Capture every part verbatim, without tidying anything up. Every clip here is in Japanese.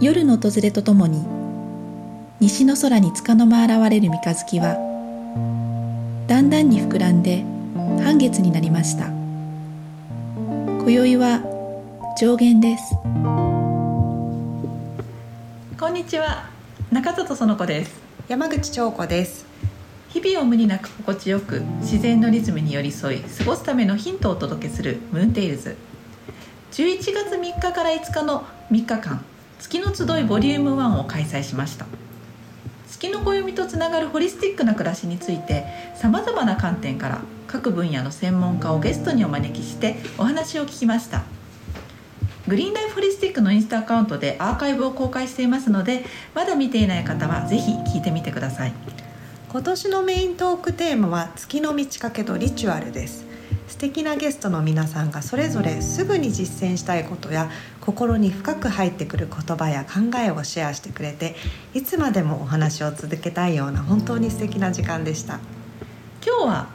夜の訪れとともに、西の空に束の間現れる三日月は、だんだんに膨らんで半月になりました。今宵は上弦です。こんにちは、中里園子です。山口彫子です。日々を無になく心地よく自然のリズムに寄り添い過ごすためのヒントをお届けするムーンテイルズ。じゅういちがつみっかからいつかのみっかかん、月の集いボリュームワンを開催しました。月の暦とつながるホリスティックな暮らしについて、さまざまな観点から各分野の専門家をゲストにお招きしてお話を聞きました。グリーンライフホリスティックのインスタアカウントでアーカイブを公開していますので、まだ見ていない方はぜひ聞いてみてください。今年のメイントークテーマは月の満ち欠けとリチュアルです。素敵なゲストの皆さんがそれぞれすぐに実践したいことや心に深く入ってくる言葉や考えをシェアしてくれて、いつまでもお話を続けたいような本当に素敵な時間でした。今日は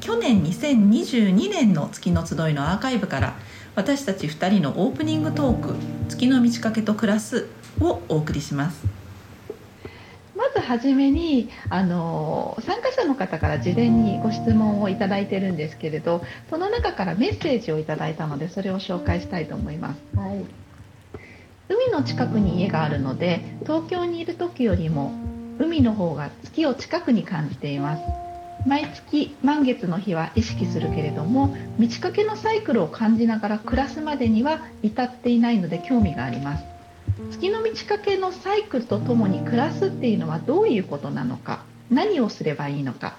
去年にせんにじゅうにねんの月の集いのアーカイブから私たちふたりのオープニングトーク、月の満ち欠けと暮らすをお送りします。まずはじめにあの参加者の方から事前にご質問をいただいてるんですけれど、その中からメッセージをいただいたので、それを紹介したいと思います。はい、海の近くに家があるので、東京にいる時よりも海の方が月を近くに感じています。毎月満月の日は意識するけれども、満ち欠けのサイクルを感じながら暮らすまでには至っていないので興味があります。月の満ち欠けのサイクルとともに暮らすっていうのはどういうことなのか、何をすればいいのか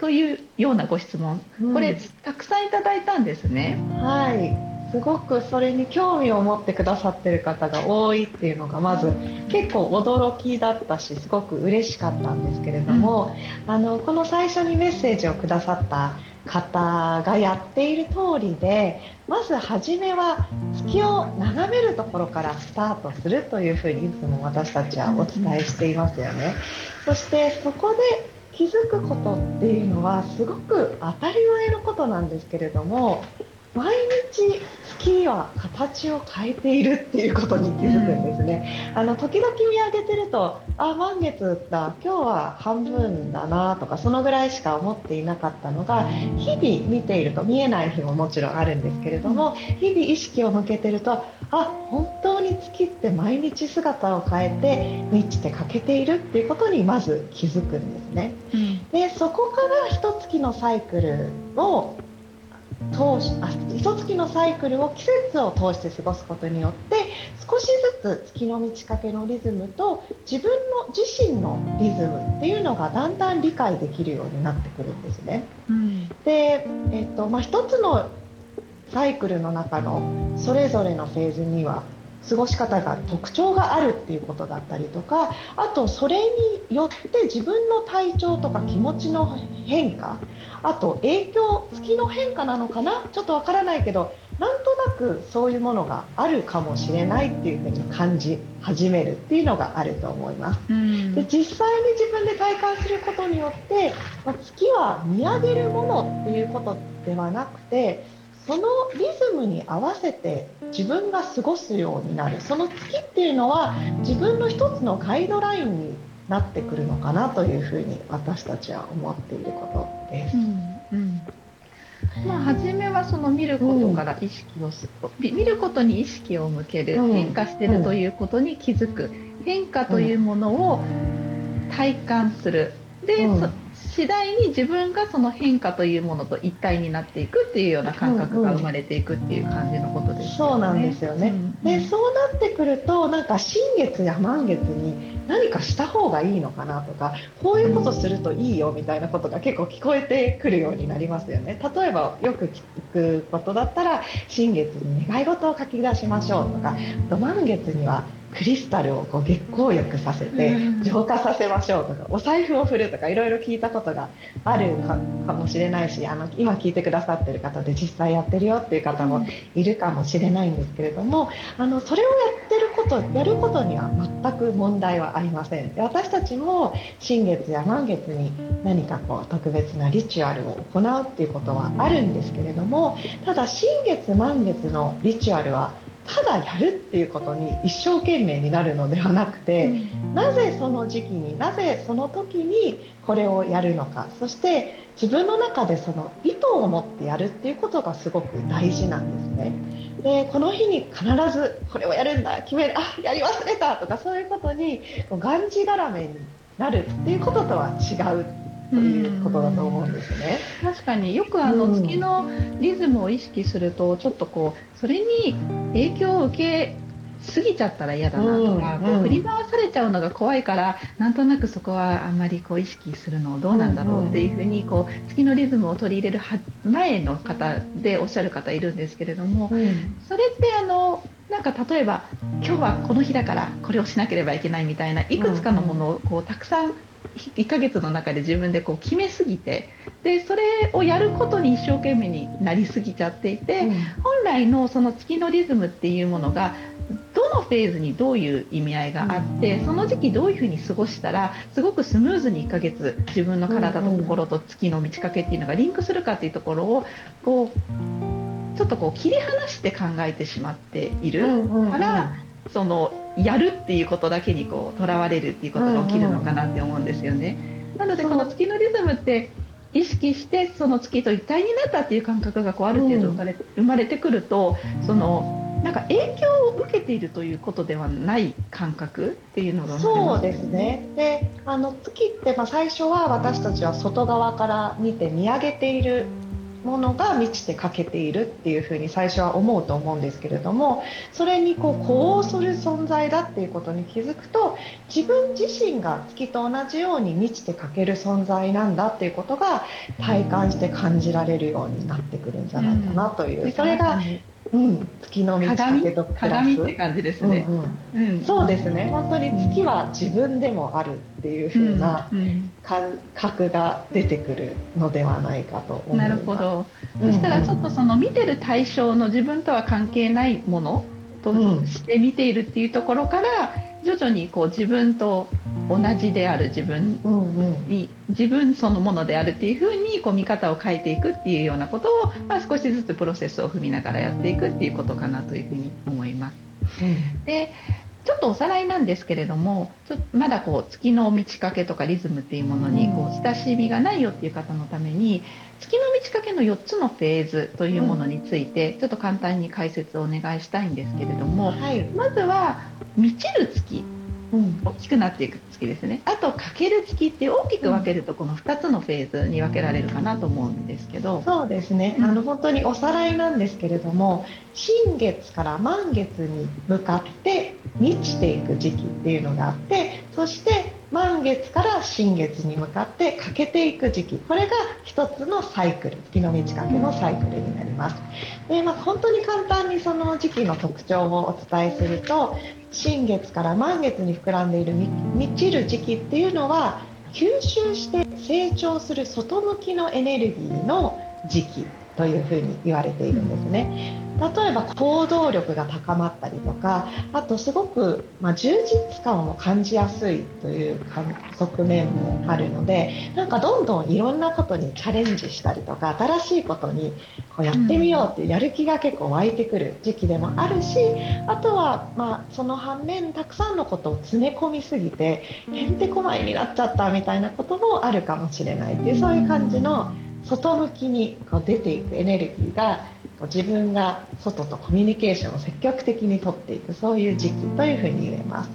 というようなご質問、うん、これたくさんいただいたんですね。はい、すごくそれに興味を持ってくださってる方が多いっていうのがまず結構驚きだったし、すごく嬉しかったんですけれども、うん、あのこの最初にメッセージをくださった方がやっている通りで、まず初めは月を眺めるところからスタートするというふうにいつも私たちはお伝えしていますよね。そしてそこで気づくことっていうのはすごく当たり前のことなんですけれども、毎日月は形を変えているっていうことに気づくんですね。あの時々見上げてると、あ、満月だ、今日は半分だなとか、そのぐらいしか思っていなかったのが、日々見ていると見えない日ももちろんあるんですけれども、日々意識を向けてると、あ、本当に月って毎日姿を変えて満ちて欠けているっていうことにまず気づくんですね。で、そこから一月のサイクルを通し、あ、一月のサイクルを季節を通して過ごすことによって少しずつ月の満ち欠けのリズムと自分の自身のリズムっていうのがだんだん理解できるようになってくるんですね。うん、で、えっとまあ、一つのサイクルの中のそれぞれのフェーズには過ごし方が特徴があるっていうことだったりとか、あとそれによって自分の体調とか気持ちの変化、あと影響、月の変化なのかな、ちょっとわからないけど、なんとなくそういうものがあるかもしれないっていうふうに感じ始めるっていうのがあると思います。うん、で、実際に自分で体感することによって、まあ、月は見上げるものっていうことではなくて、そのリズムに合わせて自分が過ごすようになる、その月っていうのは自分の一つのガイドラインになってくるのかなというふうに私たちは思っていることです。うんうん、まあ、初めはその見ることから意識をする、うん、見ることに意識を向ける、変化しているということに気づく、変化というものを体感する、で、うん、次第に自分がその変化というものと一体になっていくっていうような感覚が生まれていくっていう感じのことですよね。そうなんですよね。うん、で、そうなってくると、なんか新月や満月に何かした方がいいのかなとか、こういうことするといいよみたいなことが結構聞こえてくるようになりますよね。例えばよく聞くことだったら、新月に願い事を書き出しましょうとか、満月にはクリスタルをこう月光浴させて浄化させましょうとか、お財布を振るとか、いろいろ聞いたことがある か, かもしれないし、あの今聞いてくださってる方で実際やってるよっていう方もいるかもしれないんですけれども、あのそれをやってることやることには全く問題はありません。私たちも新月や満月に何かこう特別なリチュアルを行うっていうことはあるんですけれども、ただ新月満月のリチュアルはただやるっていうことに一生懸命になるのではなくて、なぜその時期に、なぜその時にこれをやるのか、そして自分の中でその意図を持ってやるっていうことがすごく大事なんですね。で、この日に必ずこれをやるんだ、決める、あ、やり忘れたとか、そういうことにがんじがらめになるっていうこととは違うということだと思うんですね。確かによくあの月のリズムを意識すると、ちょっとこうそれに影響を受け過ぎちゃったら嫌だなとか、こう振り回されちゃうのが怖いから、なんとなくそこはあんまりこう意識するのどうなんだろうっていうふうに、こう月のリズムを取り入れる前の方でおっしゃる方いるんですけれども、それってあのなんか例えば今日はこの日だからこれをしなければいけないみたいな、いくつかのものをこうたくさんいっかげつの中で自分でこう決めすぎて、でそれをやることに一生懸命になりすぎちゃっていて、うん、本来のその月のリズムっていうものがどのフェーズにどういう意味合いがあって、うん、その時期どういうふうに過ごしたらすごくスムーズにいっかげつ自分の体と心と月の満ち欠けっていうのがリンクするかっていうところをこうちょっとこう切り離して考えてしまっているから、うんうんうん、そのやるっていうことだけにこうとらわれるっていうことが起きるのかなって思うんですよね。なのでこの月のリズムって意識してその月と一体になったっていう感覚がこうある程度生まれてくると、そのなんか影響を受けているということではない感覚っていうのが生まれますよね。そうですね。で、あの月ってまあ最初は私たちは外側から見て見上げているものが満ちて欠けているっていうふうに最初は思うと思うんですけれども、それにこう呼応する存在だっていうことに気づくと、自分自身が月と同じように満ちて欠ける存在なんだっていうことが体感して感じられるようになってくるんじゃないかなという、うん、それが、うん、月の満ち欠けとプラス鏡って感じですね、うんうんうん、そうですね。本当に月は自分でもあるっていう風な感覚が出てくるのではないかと思います。なるほど。そしたらちょっとその見てる対象の自分とは関係ないものとして見ているっていうところから、徐々にこう自分と同じである、自分に自分そのものであるっていう風にこう見方を変えていくっていうようなことを、まあ、少しずつプロセスを踏みながらやっていくっていうことかなという風に思います。で、ちょっとおさらいなんですけれども、ちょっとまだこう月の満ち欠けとかリズムっていうものにこう親しみがないよっていう方のために、月の満ち欠けのよっつのフェーズというものについてちょっと簡単に解説をお願いしたいんですけれども、うん、はい、まずは満ちる月、うん、大きくなっていく月ですね。あと欠ける月って大きく分けるとこのふたつのフェーズに分けられるかなと思うんですけど、そうですね、あの本当におさらいなんですけれども、新月から満月に向かって満ちていく時期っていうのがあって、そして満月から新月に向かって欠けていく時期、これが一つのサイクル、月の満ち欠けのサイクルになります。で、まあ、本当に簡単にその時期の特徴をお伝えすると、新月から満月に膨らんでいる満ちる時期っていうのは、吸収して成長する外向きのエネルギーの時期というふうに言われているんですね。例えば行動力が高まったりとか、あとすごく、まあ、充実感を感じやすいという側面もあるので、なんかどんどんいろんなことにチャレンジしたりとか、新しいことにこうやってみようっていうやる気が結構湧いてくる時期でもあるし、あとはまあその反面、たくさんのことを詰め込みすぎてへんてこまいになっちゃったみたいなこともあるかもしれないっていう、そういう感じの外向きにこう出ていくエネルギーが、自分が外とコミュニケーションを積極的にとっていく、そういう時期というふうに言えます。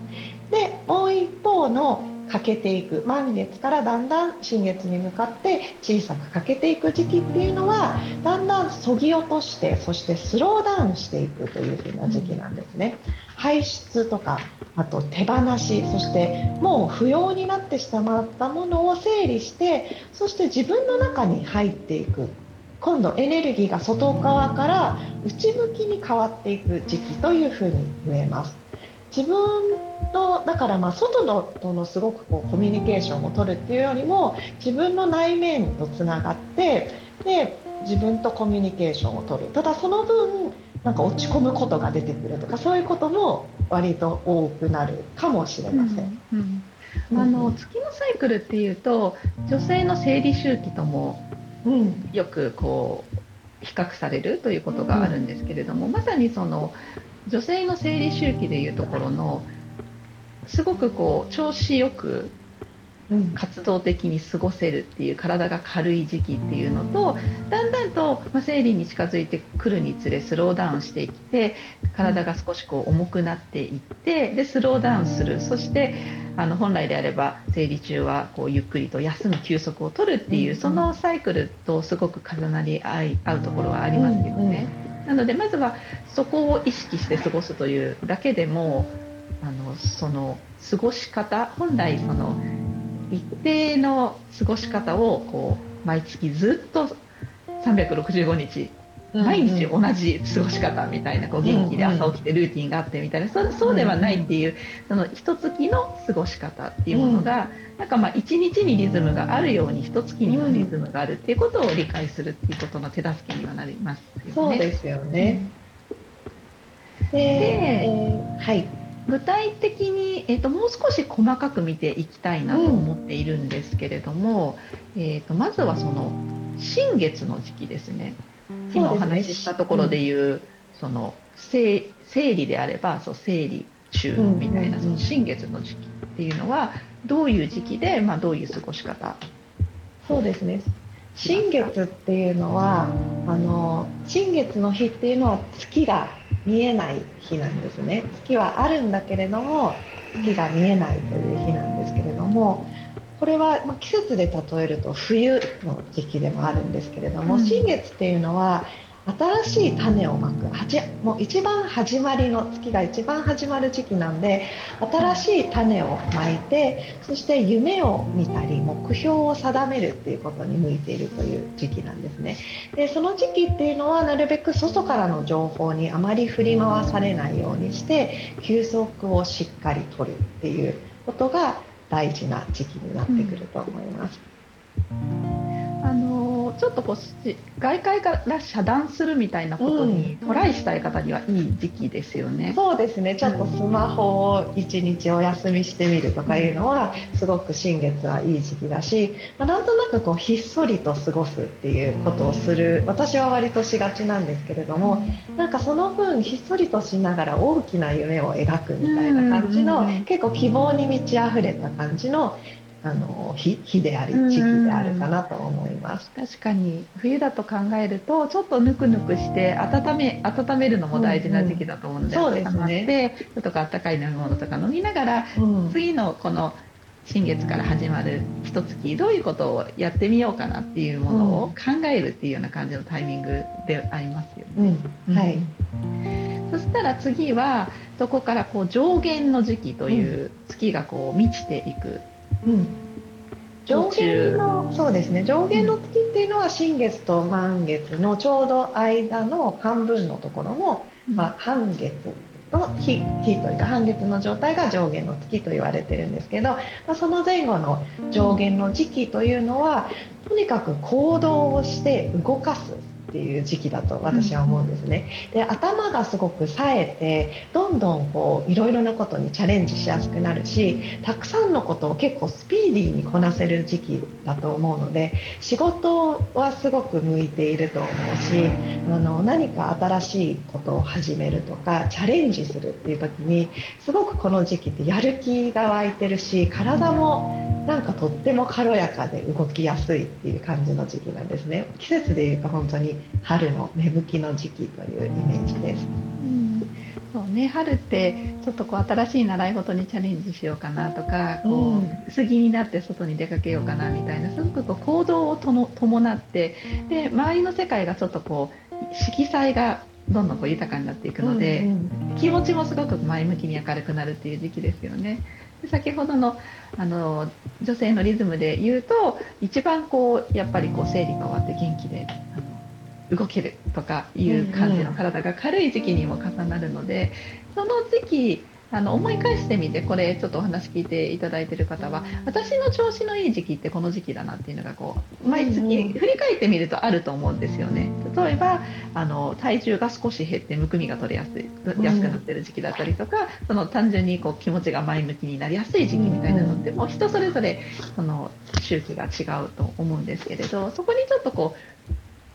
で、もう一方の欠けていく、満月からだんだん新月に向かって小さく欠けていく時期っていうのは、だんだんそぎ落として、そしてスローダウンしていくというふうな時期なんですね。排出とか、あと手放し、そしてもう不要になってしまったものを整理して、そして自分の中に入っていく、今度エネルギーが外側から内向きに変わっていく時期というふうに言えます。自分のだからまあ外のとのすごくこうコミュニケーションを取るっていうよりも、自分の内面とつながって、で自分とコミュニケーションを取る、ただその分なんか落ち込むことが出てくるとか、そういうことも割と多くなるかもしれません、うんうん、あの月のサイクルっていうと、女性の生理周期ともうん、よくこう比較されるということがあるんですけれども、まさにその女性の生理周期でいうところのすごくこう調子よく活動的に過ごせるっていう体が軽い時期っていうのと、だんだんと生理に近づいてくるにつれスローダウンしてきて、体が少しこう重くなっていって、でスローダウンする、そしてあの本来であれば生理中はこうゆっくりと休む休息を取るっていう、そのサイクルとすごく重なり合うところはありますけどね。なのでまずはそこを意識して過ごすというだけでも、あのその過ごし方、本来その一定の過ごし方をこう毎月ずっとさんびゃくろくじゅうごにち毎日同じ過ごし方みたいな、こう元気で朝起きてルーティンがあってみたいな、そ, そうではないっていう、その一月の過ごし方っていうものが、なんかまあ一日にリズムがあるように一月にもリズムがあるっていうことを理解するっていうことの手助けにはなりますよね。そうですよね。で、えー、はい。具体的に、えーと、もう少し細かく見ていきたいなと思っているんですけれども、うんえーと、まずはその新月の時期ですね。今お話ししたところでいう、うん、その生理であればそう生理中みたいな、うん、その新月の時期っていうのはどういう時期で、まあ、どういう過ごし方。そうですね、新月っていうのはあの新月の日っていうのは月が見えない日なんですね。月はあるんだけれども月が見えないという日なんですけれども、これは季節で例えると冬の時期でもあるんですけれども、新月っていうのは新しい種をまく、はじもう一番始まりの月が一番始まる時期なんで、新しい種をまいて、そして夢を見たり目標を定めるっていうことに向いているという時期なんですね。でその時期っていうのはなるべく外からの情報にあまり振り回されないようにして、休息をしっかりとるっていうことが大事な時期になってくると思います、うんあのちょっとこう外界から遮断するみたいなことにトライしたい方にはいい時期ですよね、うんうん、そうですね。ちょっとスマホをいちにちお休みしてみるとかいうのはすごく新月はいい時期だし、まあ、なんとなくこうひっそりと過ごすっていうことをする、私は割としがちなんですけれども、なんかその分ひっそりとしながら大きな夢を描くみたいな感じの、うんうんうん、結構希望に満ち溢れた感じのあの 日, 日であり時期であるかなと思います。確かに冬だと考えるとちょっとぬくぬくして温め温めるのも大事な時期だと思うので、うんうん、そうですね。ちょっとか温かい飲み物とか飲みながら、うん、次のこの新月から始まる一月どういうことをやってみようかなっていうものを考えるっていうような感じのタイミングでありますよね、うんうん、はい。そしたら次はそこからこう上限の時期という月がこう満ちていく、うん、上限のそうですね、上限の月っていうのは新月と満月のちょうど間の半分のところの、まあ、半月の 日, 日というか半月の状態が上限の月と言われてるんですけど、まあ、その前後の上限の時期というのはとにかく行動をして動かすっていう時期だと私は思うんですね。で頭がすごく冴えて、どんどんこういろいろなことにチャレンジしやすくなるしたくさんのことを結構スピーディーにこなせる時期だと思うので、仕事はすごく向いていると思うし、あの何か新しいことを始めるとかチャレンジするっていう時にすごくこの時期ってやる気が湧いてるし、体もなんかとっても軽やかで動きやすいっていう感じの時期なんですね。季節でいうと本当に春の芽吹きの時期というイメージです、うんそうね、春ってちょっとこう新しい習い事にチャレンジしようかなとか、こう薄着になって外に出かけようかなみたいな、すごくこう行動をとも伴って、で周りの世界がちょっとこう色彩がどんどんこう豊かになっていくので、うんうん、気持ちもすごく前向きに明るくなるっていう時期ですよね。先ほどの、あの女性のリズムで言うと、一番こうやっぱりこう生理が終わって元気で動けるとかいう感じの体が軽い時期にも重なるので、その時期あの思い返してみて、これちょっとお話聞いていただいている方は、私の調子のいい時期ってこの時期だなっていうのがこう毎月振り返ってみるとあると思うんですよね。例えばあの体重が少し減ってむくみが取れやすい安くなってる時期だったりとか、その単純にこう気持ちが前向きになりやすい時期みたいなのって、もう人それぞれその周期が違うと思うんですけれど、そこにちょっとこう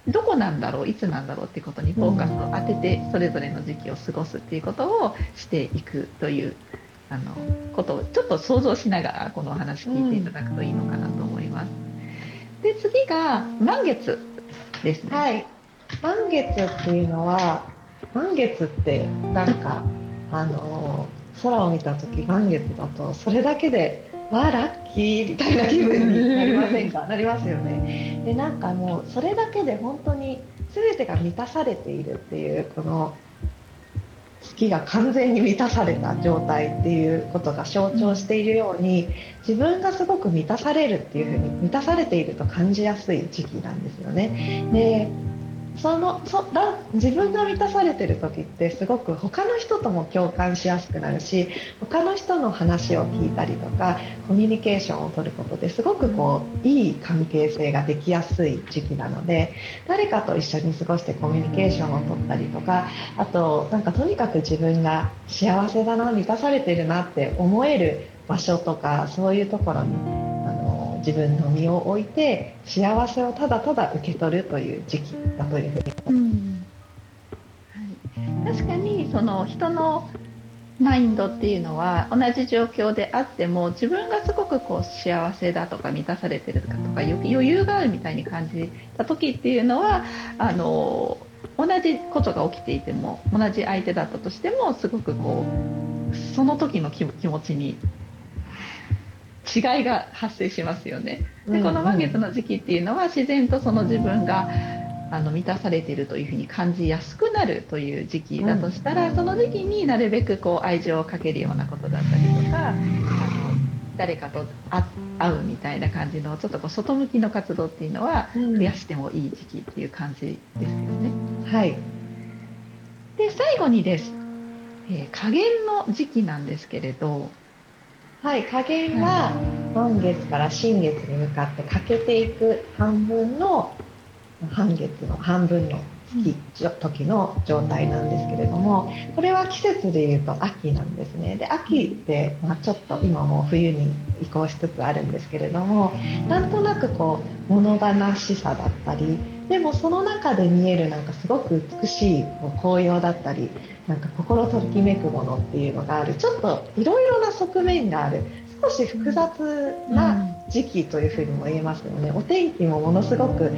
どこなんだろう、いつなんだろうっていうことにフォーカスを当てて、それぞれの時期を過ごすっていうことをしていくというあのことをちょっと想像しながらこのお話聞いていただくといいのかなと思います。で、次が満月ですね。はい、満月っていうのは、満月ってなんかあの空を見た時、満月だとそれだけでわあラッキーみたいな気分になりませんか？なりますよね。で、なんかもうそれだけで本当に全てが満たされているっていう、この月が完全に満たされた状態っていうことが象徴しているように、自分がすごく満たされるっていうふうに、満たされていると感じやすい時期なんですよね。で、そのそだ自分が満たされてる時ってすごく他の人とも共感しやすくなるし、他の人の話を聞いたりとかコミュニケーションを取ることですごくこういい関係性ができやすい時期なので、誰かと一緒に過ごしてコミュニケーションを取ったりとか、あとなんかとにかく自分が幸せだな、満たされてるなって思える場所とか、そういうところに自分の身を置いて幸せをただただ受け取るという時期だというふうに、うんはい、確かにその人のマインドっていうのは同じ状況であっても、自分がすごくこう幸せだとか満たされてるとか余裕があるみたいに感じた時っていうのは、あの同じことが起きていても、同じ相手だったとしても、すごくこうその時の気持ちに違いが発生しますよね。で、この満月の時期っていうのは自然とその自分があの満たされているというふうに感じやすくなるという時期だとしたら、その時期になるべくこう愛情をかけるようなことだったりとか、あの誰かと会うみたいな感じのちょっとこう外向きの活動っていうのは増やしてもいい時期っていう感じですよね。はい。で、最後にです、えー、下弦の時期なんですけれど、はい、下弦は満月から新月に向かって欠けていく半分の半月の半分の月時の状態なんですけれども、これは季節でいうと秋なんですね。で、秋って、まあ、ちょっと今もう冬に移行しつつあるんですけれども、なんとなくこう物悲しさだったり、でもその中で見えるなんかすごく美しい紅葉だったり、なんか心ときめくものっていうのがある、ちょっといろいろな側面がある、少し複雑な時期というふうにも言えますよね。お天気もものすごく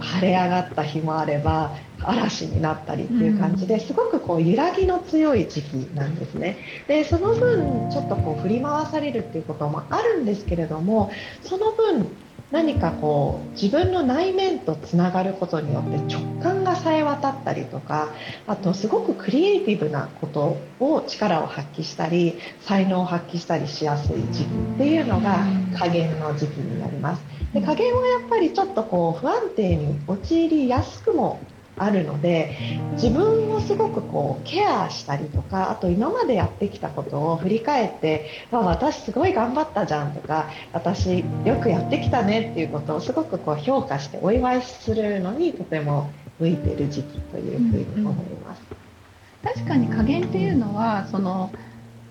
晴れ上がった日もあれば、嵐になったりっていう感じで、すごくこう揺らぎの強い時期なんですね。で、その分ちょっとこう振り回されるっていうこともあるんですけれども、その分何かこう自分の内面とつながることによって直感がさえ渡ったりとか、あとすごくクリエイティブなことを力を発揮したり、才能を発揮したりしやすい時期っていうのが下弦の時期になります。で、下弦はやっぱりちょっとこう不安定に陥りやすくもあるので、自分をすごくこうケアしたりとか、あと今までやってきたことを振り返って、私すごい頑張ったじゃんとか、私よくやってきたねっていうことをすごくこう評価してお祝いするのにとても向いている時期というふうに思います。うんうん、確かに下弦っていうのはその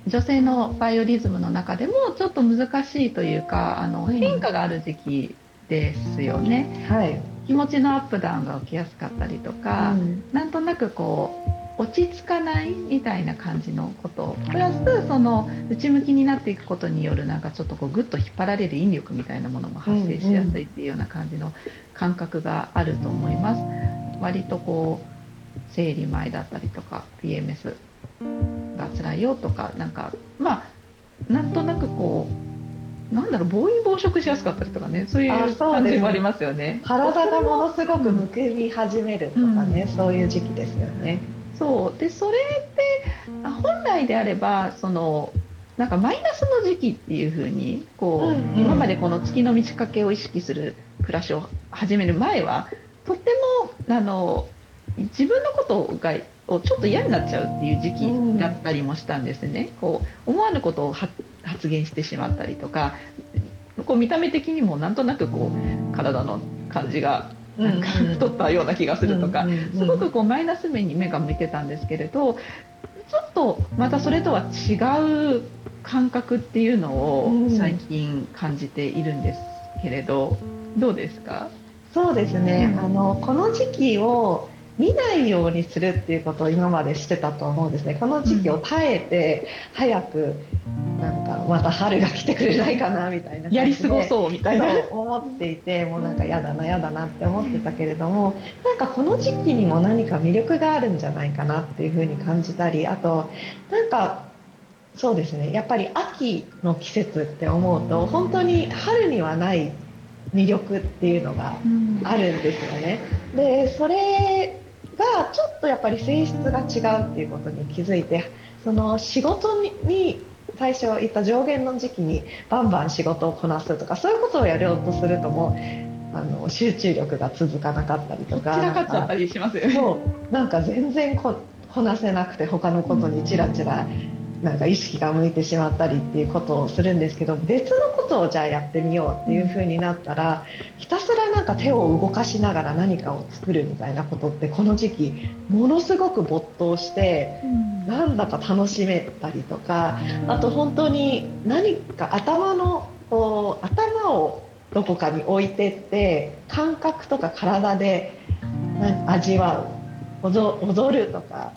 女性のバイオリズムの中でもちょっと難しいというか、あの変化がある時期ですよね。うん、はい、気持ちのアップダウンが起きやすかったりとか、うん、なんとなくこう落ち着かないみたいな感じのこと、プラスその内向きになっていくことによるなんかちょっとこうグッと引っ張られる引力みたいなものも発生しやすいっていうような感じの感覚があると思います。うんうん、割とこう生理前だったりとか ピーエムエス が辛いよとか、なんかまあなんとなくこうなんだろう、暴飲暴食しやすかったりとかね、そういう感じもありますよね。体がものすごくむくみ始めるとかね、うん、そういう時期ですよね。そうで、それって本来であればそのなんかマイナスの時期っていう風にこう、うんうん、今までこの月の満ち欠けを意識する暮らしを始める前はとってもあの自分のことがをちょっと嫌になっちゃうっていう時期だったりもしたんですね。うん、こう思わぬことを発言してしまったりとか、こう見た目的にもなんとなくこう体の感じがなんか太ったような気がするとか、すごくこうマイナス面に目が向いてたんですけれど、ちょっとまたそれとは違う感覚っていうのを最近感じているんですけれど、どうですか？そうですね、うん、あのこの時期を見ないようにするっていうことを今までしてたと思うんですね。この時期を耐えて早くなんかまた春が来てくれないかなみたいなやり過ごそうみたいな思っていて、もうなんかやだなやだなって思ってたけれども、なんかこの時期にも何か魅力があるんじゃないかなっていうふうに感じたり、あとなんかそうですね、やっぱり秋の季節って思うと本当に春にはない魅力っていうのがあるんですよね。でそれがちょっとやっぱり性質が違うっていうことに気づいて、その仕事に最初言った上限の時期にバンバン仕事をこなすとかそういうことをやろうとするともうあの集中力が続かなかったりとか散らかっちゃったりしますよね。そうなんか全然 こ, こなせなくて他のことにチラチラなんか意識が向いてしまったりっていうことをするんですけど、別のことをじゃあやってみようっていう風になったらひたすらなんか手を動かしながら何かを作るみたいなことってこの時期ものすごく没頭してなんだか楽しめたりとか、あと本当に何か頭のこう頭をどこかに置いてって感覚とか体で味わう、踊るとか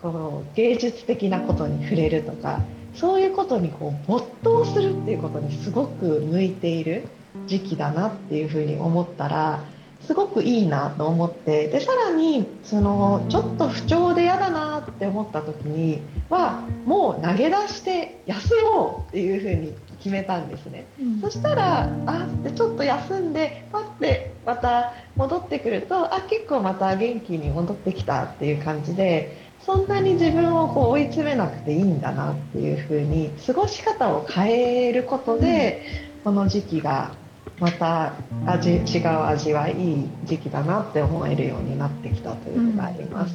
この芸術的なことに触れるとかそういうことにこう没頭するっていうことにすごく向いている時期だなっていうふうに思ったらすごくいいなと思って、でさらにそのちょっと不調でやだなって思った時にはもう投げ出して休もうっていうふうに決めたんですね、うん、そしたらあってちょっと休んでパッてまた戻ってくるとあ結構また元気に戻ってきたっていう感じで、そんなに自分をこう追い詰めなくていいんだなっていうふうに過ごし方を変えることで、うん、この時期がまた味違う味わいいい時期だなって思えるようになってきたというのがあります、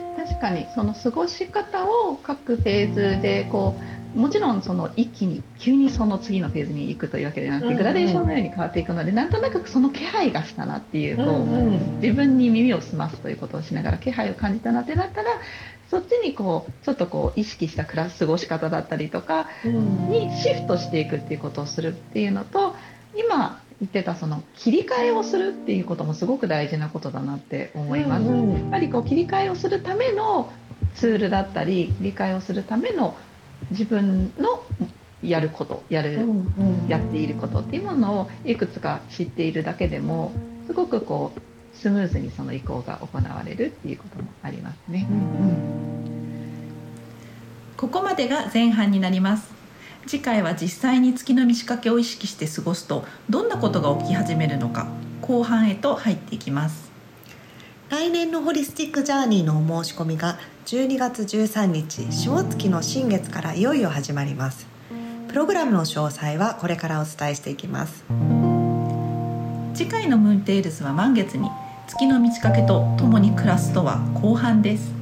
うん、確かにその過ごし方を各フェーズでこうもちろんその一気に急にその次のフェーズに行くというわけではなくてグラデーションのように変わっていくので、なんとなくその気配がしたなっていうこう自分に耳を澄ますということをしながら気配を感じたなってなったらそっちにこうちょっとこう意識した過ごし方だったりとかにシフトしていくっていうことをするっていうのと、今言ってたその切り替えをするっていうこともすごく大事なことだなって思います。やっぱりこう切り替えをするためのツールだったり切り替えをするための自分のやることやる、うんうん、やっていることっていうものをいくつか知っているだけでもすごくこうスムーズにその移行が行われるっていうこともありますね、うんうん、ここまでが前半になります。次回は実際に月の満ち欠けを意識して過ごすとどんなことが起き始めるのか、後半へと入っていきます。来年のホリスティックジャーニーのお申し込みがじゅうにがつじゅうさんにち下月の新月からいよいよ始まります。プログラムの詳細はこれからお伝えしていきます。次回のムーンテイルズは満月に月の満ち欠けと共に暮らすとは後半です。